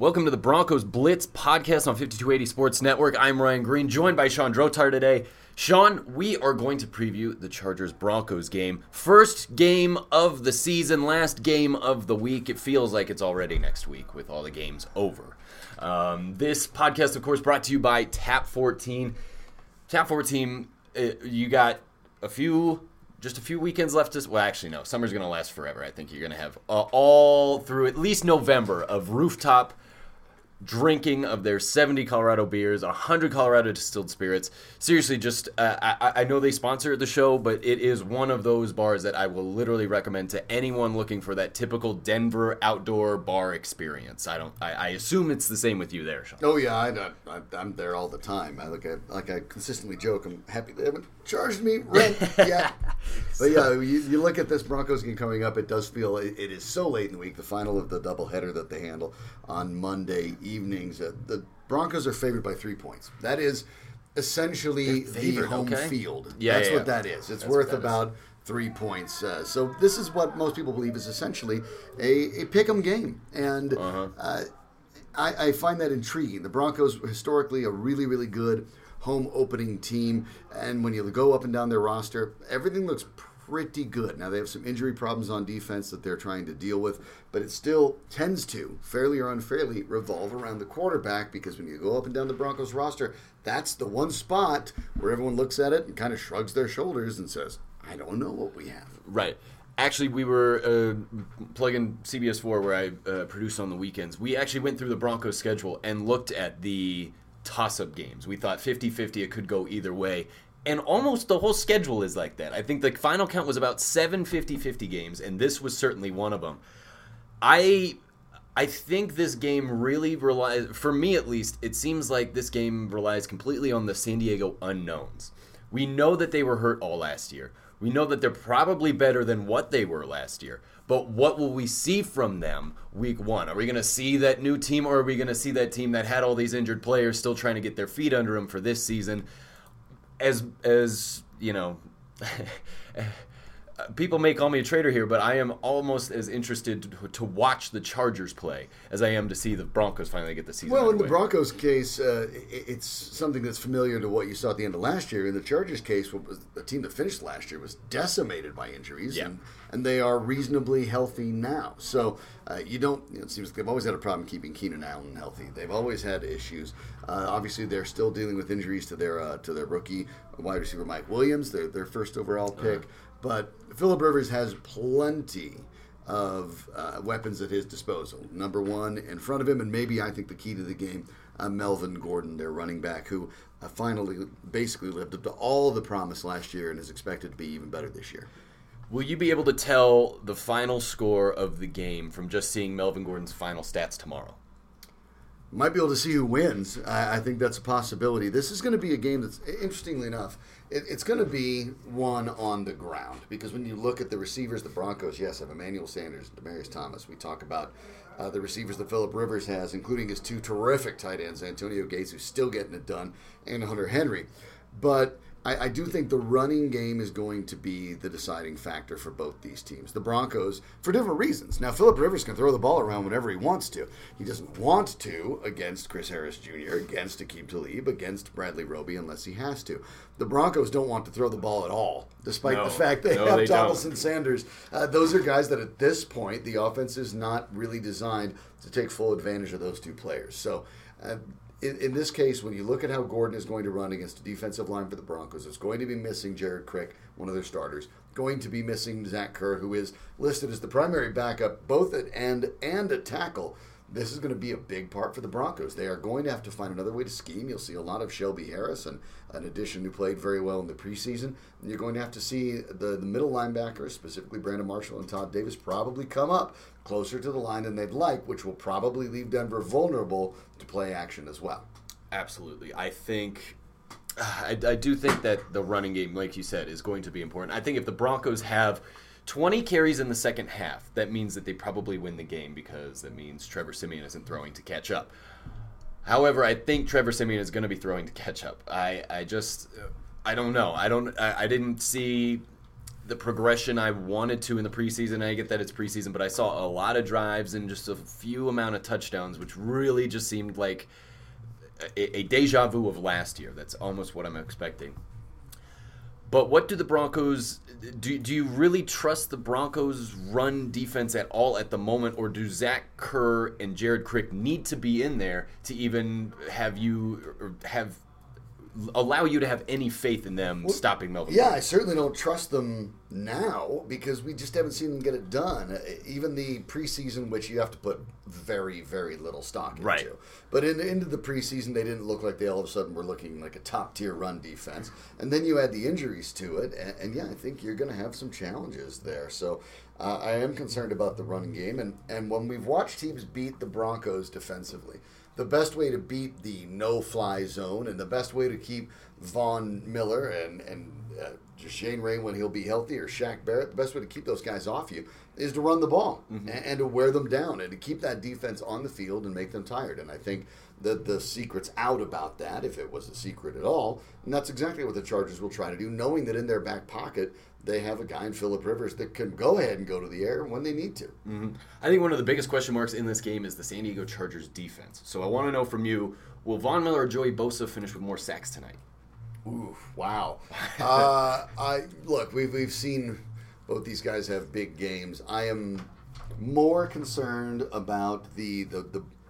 Welcome to the Broncos Blitz podcast on 5280 Sports Network. I'm Ryan Green, joined by Shawn Drotar today. Shawn, we are going to preview the Chargers-Broncos game. First game of the season, last game of the week. It feels like it's already next week with all the games over. This podcast, of course, brought to you by Tap 14. Tap 14, you got a few weekends left. Well, actually, no. Summer's going to last forever. I think you're going to have all through at least November of rooftop drinking of their 70 Colorado beers, 100 Colorado distilled spirits. Seriously, just I know they sponsor the show, but it is one of those bars that I will literally recommend to anyone looking for that typical Denver outdoor bar experience. I assume it's the same with you there, Shawn. Oh yeah, I'm there all the time. I consistently joke, I'm happy they haven't charged me rent yet. But yeah, you look at this Broncos game coming up. It does feel it is so late in the week. The final of the doubleheader that they handle on Monday evenings. The Broncos are favored by 3 points. That is essentially the home field. Yeah, that's what that is. It's worth about 3 points. So this is what most people believe is essentially a pick'em game, and I find that intriguing. The Broncos historically are really, really good home opening team, and when you go up and down their roster, everything looks pretty good. Now, they have some injury problems on defense that they're trying to deal with, but it still tends to, fairly or unfairly, revolve around the quarterback, because when you go up and down the Broncos roster, that's the one spot where everyone looks at it and kind of shrugs their shoulders and says, I don't know what we have. Right. Actually, we were plugging CBS4, where I produce on the weekends. We actually went through the Broncos schedule and looked at the toss-up games. We thought 50-50, it could go either way. And almost the whole schedule is like that. I think the final count was about 7 50-50 games, and this was certainly one of them. I think this game really relies, for me at least, it seems like this game relies completely on the San Diego unknowns. We know that they were hurt all last year. We know that they're probably better than what they were last year. But what will we see from them week one? Are we going to see that new team, or are we going to see that team that had all these injured players still trying to get their feet under them for this season? As you know, people may call me a traitor here, but I am almost as interested to watch the Chargers play as I am to see the Broncos finally get the season underway. Well, in the Broncos case, it's something that's familiar to what you saw at the end of last year. In the Chargers case, what was the team that finished last year was decimated by injuries, and they are reasonably healthy now. So it seems like they've always had a problem keeping Keenan Allen healthy. They've always had issues. Obviously, they're still dealing with injuries to their rookie wide receiver Mike Williams, their first overall pick. But Phillip Rivers has plenty of weapons at his disposal. Number one in front of him, and maybe I think the key to the game, Melvin Gordon, their running back, who finally basically lived up to all the promise last year and is expected to be even better this year. Will you be able to tell the final score of the game from just seeing Melvin Gordon's final stats tomorrow? Might be able to see who wins. I think that's a possibility. This is going to be a game that's, interestingly enough, it's going to be one on the ground, because when you look at the receivers, the Broncos, yes, have Emmanuel Sanders and Demarius Thomas. We talk about the receivers that Phillip Rivers has, including his two terrific tight ends, Antonio Gates, who's still getting it done, and Hunter Henry. But I do think the running game is going to be the deciding factor for both these teams. The Broncos, for different reasons. Now, Phillip Rivers can throw the ball around whenever he wants to. He doesn't want to against Chris Harris Jr., against Aqib Talib, against Bradley Roby, unless he has to. The Broncos don't want to throw the ball at all, despite the fact they have Donaldson Sanders. Those are guys that, at this point, the offense is not really designed to take full advantage of those two players. So In this case, when you look at how Gordon is going to run against the defensive line for the Broncos, it's going to be missing Jared Crick, one of their starters, going to be missing Zach Kerr, who is listed as the primary backup, both at end and at tackle. This is going to be a big part for the Broncos. They are going to have to find another way to scheme. You'll see a lot of Shelby Harris, an addition who played very well in the preseason. And you're going to have to see the middle linebackers, specifically Brandon Marshall and Todd Davis, probably come up closer to the line than they'd like, which will probably leave Denver vulnerable to play action as well. Absolutely. I think I do think that the running game, like you said, is going to be important. I think if the Broncos have 20 carries in the second half, that means that they probably win the game, because that means Trevor Siemian isn't throwing to catch up. However, I think Trevor Siemian is going to be throwing to catch up. I just, I don't know. I didn't see the progression I wanted to in the preseason. I get that it's preseason, but I saw a lot of drives and just a few amount of touchdowns, which really just seemed like a deja vu of last year. That's almost what I'm expecting. But what do the Broncos do you really trust the Broncos' run defense at all at the moment, or do Zach Kerr and Jared Crick need to be in there to even have you or have allow you to have any faith in them stopping Melvin? Yeah, I certainly don't trust them now because we just haven't seen them get it done. Even the preseason, which you have to put very, very little stock into. Right. But into the preseason, they didn't look like they all of a sudden were looking like a top-tier run defense. And then you add the injuries to it, and yeah, I think you're going to have some challenges there. So I am concerned about the running game. And when we've watched teams beat the Broncos defensively, the best way to beat the no-fly zone and the best way to keep Von Miller and Shane Ray when he'll be healthy or Shaq Barrett, the best way to keep those guys off you is to run the ball and to wear them down and to keep that defense on the field and make them tired. And I think that the secret's out about that, if it was a secret at all. And that's exactly what the Chargers will try to do, knowing that in their back pocket they have a guy in Phillip Rivers that can go ahead and go to the air when they need to. Mm-hmm. I think one of the biggest question marks in this game is the San Diego Chargers defense. So I want to know from you, will Von Miller or Joey Bosa finish with more sacks tonight? Ooh, wow. We've seen both these guys have big games. I am more concerned about the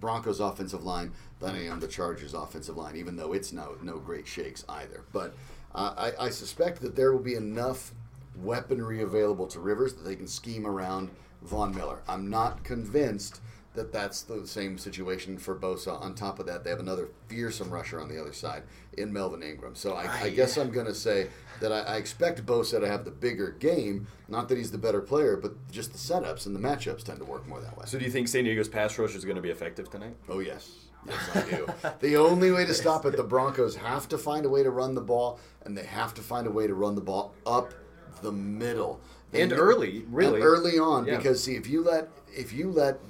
Broncos offensive line than I am the Chargers offensive line, even though it's no great shakes either. But I suspect that there will be enough weaponry available to Rivers that they can scheme around Von Miller. I'm not convinced that that's the same situation for Bosa. On top of that, they have another fearsome rusher on the other side in Melvin Ingram. So I guess I'm going to say that I expect Bosa to have the bigger game. Not that he's the better player, but just the setups and the matchups tend to work more that way. So do you think San Diego's pass rush is going to be effective tonight? Oh, yes. Yes, I do. The only way to stop it, the Broncos have to find a way to run the ball, and they have to find a way to run the ball up the middle. And early on, because see, if you let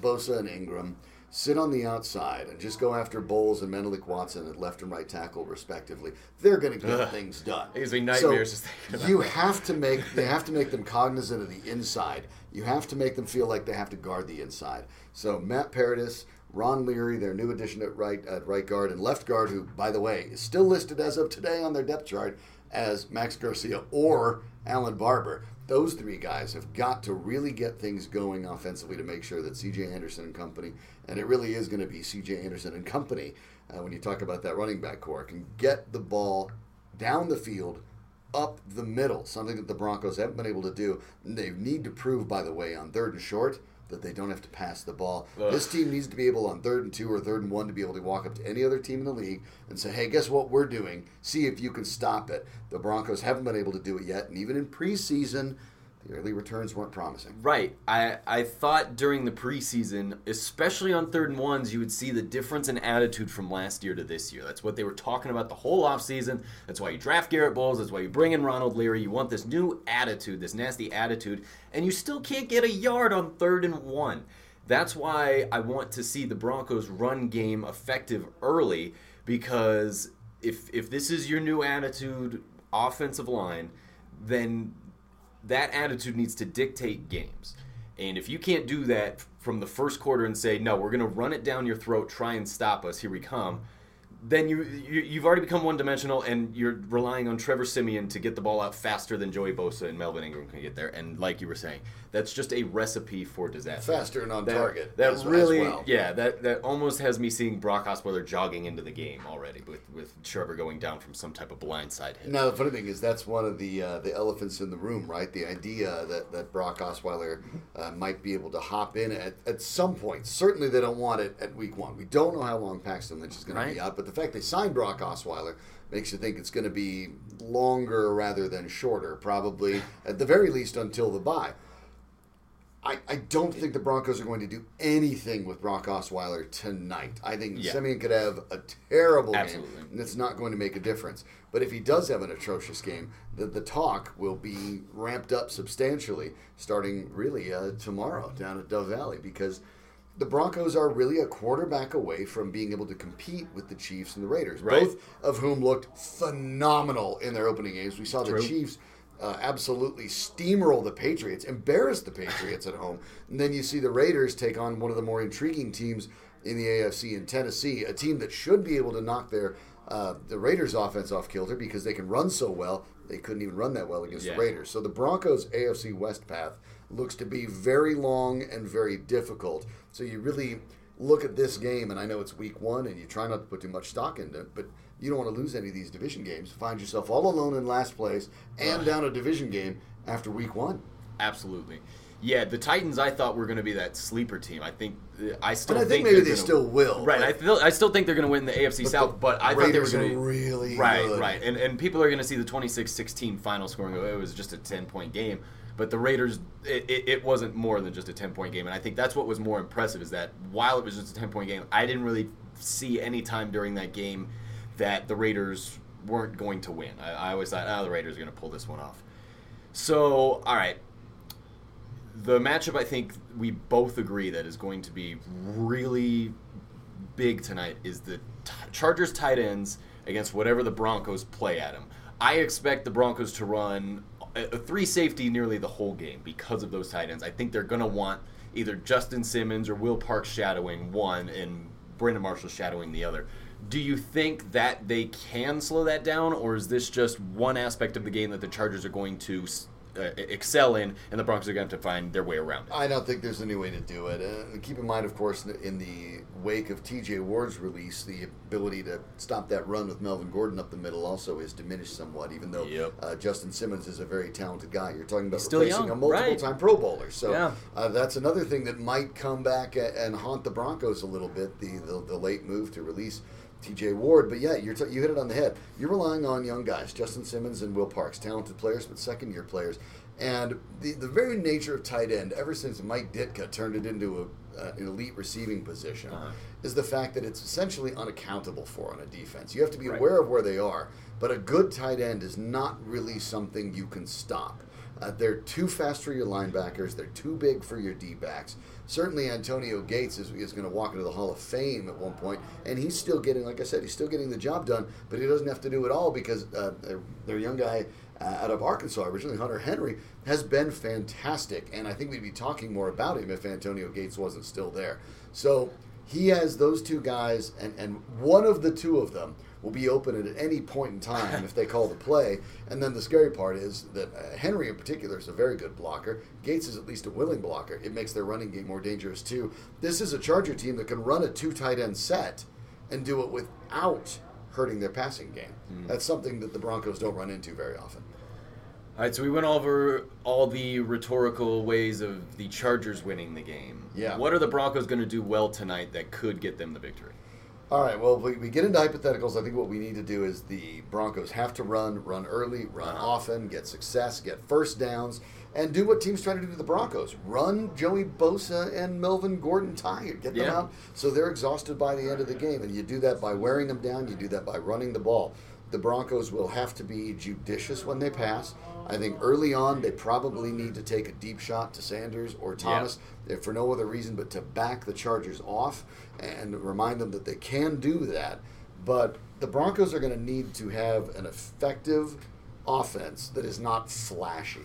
Bosa and Ingram sit on the outside and just go after Bowles and Menelik Watson at left and right tackle respectively, they're going to get things done. It gives me nightmares. So they have to make them cognizant of the inside. You have to make them feel like they have to guard the inside. So Matt Paradis, Ron Leary, their new addition at right guard and left guard, who by the way is still listed as of today on their depth chart as Max Garcia or Alan Barber. Those three guys have got to really get things going offensively to make sure that C.J. Anderson and company, and it really is going to be C.J. Anderson and company when you talk about that running back core, can get the ball down the field, up the middle, something that the Broncos haven't been able to do. And they need to prove, by the way, on 3rd and short, that they don't have to pass the ball. Ugh. This team needs to be able on 3rd and 2 or 3rd and 1 to be able to walk up to any other team in the league and say, hey, guess what we're doing? See if you can stop it. The Broncos haven't been able to do it yet, and even in preseason, the early returns weren't promising. Right. I thought during the preseason, especially on 3rd and 1s, you would see the difference in attitude from last year to this year. That's what they were talking about the whole offseason. That's why you draft Garrett Bowles. That's why you bring in Ronald Leary. You want this new attitude, this nasty attitude, and you still can't get a yard on 3rd and 1. That's why I want to see the Broncos' run game effective early, because if this is your new attitude offensive line, then that attitude needs to dictate games. And if you can't do that from the first quarter and say, no, we're going to run it down your throat, try and stop us, here we come, then you've already become one-dimensional, and you're relying on Trevor Siemian to get the ball out faster than Joey Bosa and Melvin Ingram can get there. And like you were saying, that's just a recipe for disaster. Faster and on target. That really, as well. Yeah, that almost has me seeing Brock Osweiler jogging into the game already with Trevor going down from some type of blindside hit. Now, the funny thing is that's one of the elephants in the room, right? The idea that Brock Osweiler might be able to hop in at some point. Certainly they don't want it at week one. We don't know how long Paxton Lynch is going to be out, but the fact they signed Brock Osweiler makes you think it's going to be longer rather than shorter, probably at the very least until the bye. I don't think the Broncos are going to do anything with Brock Osweiler tonight. I think Siemian could have a terrible game, and it's not going to make a difference. But if he does have an atrocious game, the talk will be ramped up substantially starting really tomorrow down at Dove Valley, because the Broncos are really a quarterback away from being able to compete with the Chiefs and the Raiders, both of whom looked phenomenal in their opening games. We saw the Chiefs absolutely steamroll the Patriots, embarrass the Patriots at home. And then you see the Raiders take on one of the more intriguing teams in the AFC in Tennessee, a team that should be able to knock their the Raiders' offense off kilter because they can run so well. They couldn't even run that well against the Raiders. So the Broncos' AFC West path looks to be very long and very difficult. So you really look at this game, and I know it's week one, and you try not to put too much stock into it, but you don't want to lose any of these division games. Find yourself all alone in last place and down a division game after week one. Absolutely. Yeah, the Titans I thought were going to be that sleeper team. I think maybe they still will. Right. I still think they're going to win the AFC South, but I thought they were going to be really good. Right. And people are going to see the 26-16 final scoring. It was just a 10-point game. But the Raiders, it wasn't more than just a 10-point game. And I think that's what was more impressive is that while it was just a 10-point game, I didn't really see any time during that game that the Raiders weren't going to win. I always thought, the Raiders are going to pull this one off. So, all right. The matchup I think we both agree that is going to be really big tonight is the Chargers tight ends against whatever the Broncos play at them. I expect the Broncos to run a three safety nearly the whole game because of those tight ends. I think they're going to want either Justin Simmons or Will Parks shadowing one and Brandon Marshall shadowing the other. Do you think that they can slow that down, or is this just one aspect of the game that the Chargers are going to excel in, and the Broncos are going to have to find their way around it? I don't think there's any way to do it. Keep in mind, of course, in the wake of T.J. Ward's release, the ability to stop that run with Melvin Gordon up the middle also is diminished somewhat, even though Justin Simmons is a very talented guy. You're talking about replacing a multiple-time Pro Bowler. So that's another thing that might come back and haunt the Broncos a little bit, the late move to release TJ Ward, but you hit it on the head. You're relying on young guys, Justin Simmons and Will Parks, talented players, but second-year players. And the very nature of tight end, ever since Mike Ditka turned it into an elite receiving position, is the fact that it's essentially unaccountable for on a defense. You have to be aware of where they are, but a good tight end is not really something you can stop. They're too fast for your linebackers. They're too big for your D-backs. Certainly Antonio Gates is going to walk into the Hall of Fame at one point, and he's still getting, like I said, the job done, but he doesn't have to do it all because their young guy out of Arkansas originally, Hunter Henry, has been fantastic, and I think we'd be talking more about him if Antonio Gates wasn't still there. So he has those two guys, and one of the two of them will be open at any point in time if they call the play. And then the scary part is that Henry in particular is a very good blocker. Gates is at least a willing blocker. It makes their running game more dangerous too. This is a Charger team that can run a two tight end set and do it without hurting their passing game. That's something that the Broncos don't run into very often. All right, so we went over all the rhetorical ways of the Chargers winning the game. Yeah. What are the Broncos going to do well tonight that could get them the victory? All right, well, if we get into hypotheticals, I think what we need to do is the Broncos have to run early, run often, get success, get first downs, and do what teams try to do to the Broncos. Run Joey Bosa and Melvin Gordon tired. Get them out so they're exhausted by the end of the game. And you do that by wearing them down. You do that by running the ball. The Broncos will have to be judicious when they pass. I think early on they probably need to take a deep shot to Sanders or Thomas for no other reason but to back the Chargers off and remind them that they can do that. But the Broncos are going to need to have an effective offense that is not flashy.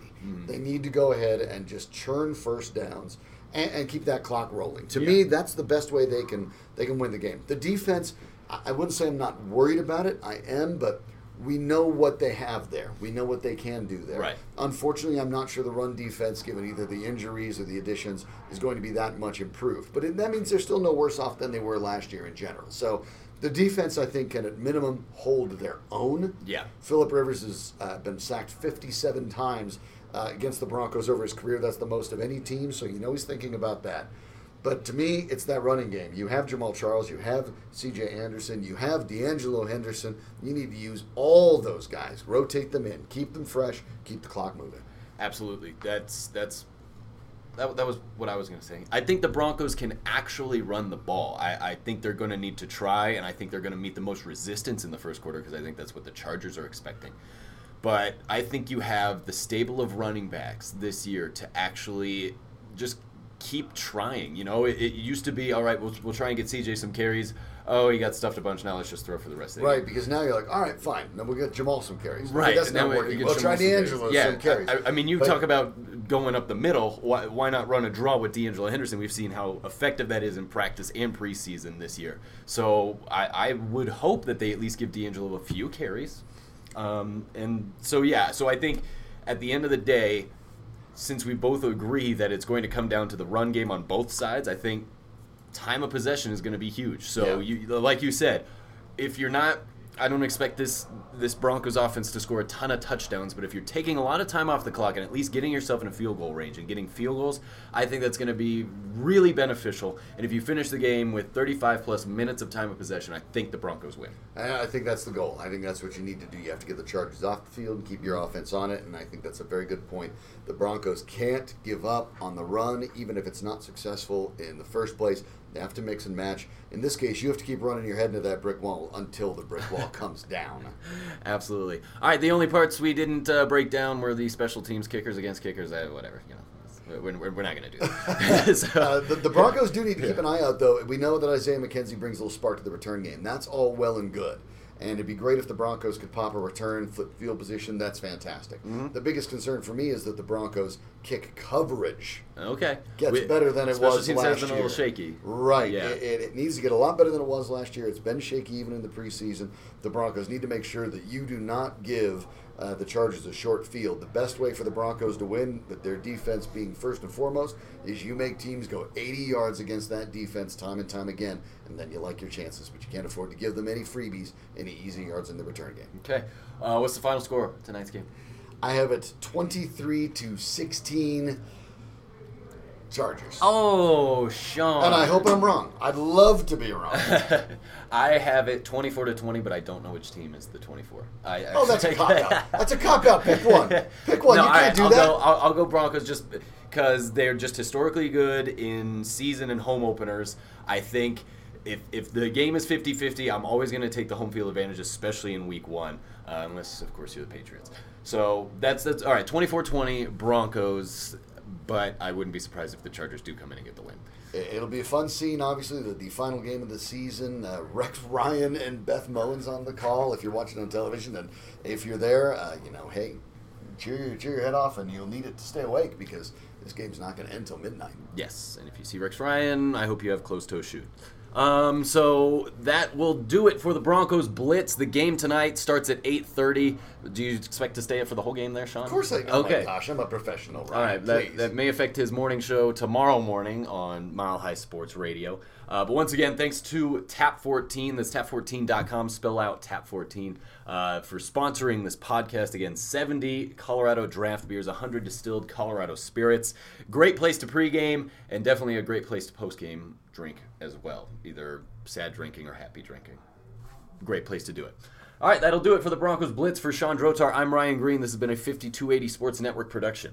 They need to go ahead and just churn first downs and keep that clock rolling. To me, that's the best way they can win the game. The defense, I wouldn't say I'm not worried about it. I am, but we know what they have there. We know what they can do there. Right. Unfortunately, I'm not sure the run defense, given either the injuries or the additions, is going to be that much improved. But that means they're still no worse off than they were last year in general. So the defense, I think, can at minimum hold their own. Yeah. Phillip Rivers has been sacked 57 times against the Broncos over his career. That's the most of any team, so you know he's thinking about that. But to me, it's that running game. You have Jamal Charles, you have C.J. Anderson, you have D'Angelo Henderson. You need to use all those guys. Rotate them in. Keep them fresh. Keep the clock moving. Absolutely. That was what I was going to say. I think the Broncos can actually run the ball. I think they're going to need to try, and I think they're going to meet the most resistance in the first quarter because I think that's what the Chargers are expecting. But I think you have the stable of running backs this year to actually just keep trying. You know, it used to be, all right, we'll try and get CJ some carries. Oh, he got stuffed a bunch. Now let's just throw for the rest of the game. Right, because now you're like, all right, fine. Then we'll get Jamal some carries. Right. That's not working. We'll try D'Angelo some carries. I mean, you talk about going up the middle. Why not run a draw with D'Angelo Henderson? We've seen how effective that is in practice and preseason this year. So I would hope that they at least give D'Angelo a few carries. So I think at the end of the day, since we both agree that it's going to come down to the run game on both sides, I think time of possession is going to be huge. So, like you said, if you're not, I don't expect this Broncos offense to score a ton of touchdowns, but if you're taking a lot of time off the clock and at least getting yourself in a field goal range and getting field goals, I think that's going to be really beneficial. And if you finish the game with 35-plus minutes of time of possession, I think the Broncos win. And I think that's the goal. I think that's what you need to do. You have to get the Chargers off the field and keep your offense on it, and I think that's a very good point. The Broncos can't give up on the run, even if it's not successful in the first place. They have to mix and match. In this case, you have to keep running your head into that brick wall until the brick wall comes down. Absolutely. All right, the only parts we didn't break down were the special teams, kickers against kickers, whatever. You know, we're not going to do that. The Broncos do need to keep an eye out, though. We know that Isaiah McKenzie brings a little spark to the return game. That's all well and good. And it'd be great if the Broncos could pop a return, flip field position. That's fantastic. Mm-hmm. The biggest concern for me is that the Broncos' kick coverage gets better than it was last year. Special teams has been a little shaky. Right. Yeah. It needs to get a lot better than it was last year. It's been shaky even in the preseason. The Broncos need to make sure that you do not give the Chargers a short field. The best way for the Broncos to win, with their defense being first and foremost, is you make teams go 80 yards against that defense time and time again, and then you like your chances, but you can't afford to give them any freebies, any easy yards in the return game. Okay. What's the final score of tonight's game? I have it 23-16 Chargers. Oh, Sean. And I hope I'm wrong. I'd love to be wrong. I have it 24-20, but I don't know which team is the 24. That's a cop-out. That's a cop-out. Pick one. Pick one. No, you can't do that. I'll go Broncos just because they're just historically good in season and home openers. I think if the game is 50-50, I'm always going to take the home field advantage, especially in week one, unless, of course, you're the Patriots. So that's all right, 24-20 Broncos. But I wouldn't be surprised if the Chargers do come in and get the win. It'll be a fun scene, obviously, the final game of the season. Rex Ryan and Beth Mowins on the call. If you're watching on television, and if you're there, hey, cheer your head off, and you'll need it to stay awake because this game's not going to end till midnight. Yes, and if you see Rex Ryan, I hope you have closed-toe shoes. So that will do it for the Broncos Blitz. The game tonight starts at 8:30. Do you expect to stay up for the whole game there, Sean? Of course I do. Okay. Oh my gosh, I'm a professional. Ryan. All right, that may affect his morning show tomorrow morning on Mile High Sports Radio. But once again, thanks to Tap 14. That's tap14.com. Spell out Tap 14 for sponsoring this podcast. Again, 70 Colorado draft beers, 100 distilled Colorado spirits. Great place to pregame, and definitely a great place to postgame drink as well. Either sad drinking or happy drinking. Great place to do it. All right, that'll do it for the Broncos Blitz. For Shawn Drotar, I'm Ryan Green. This has been a 5280 Sports Network production.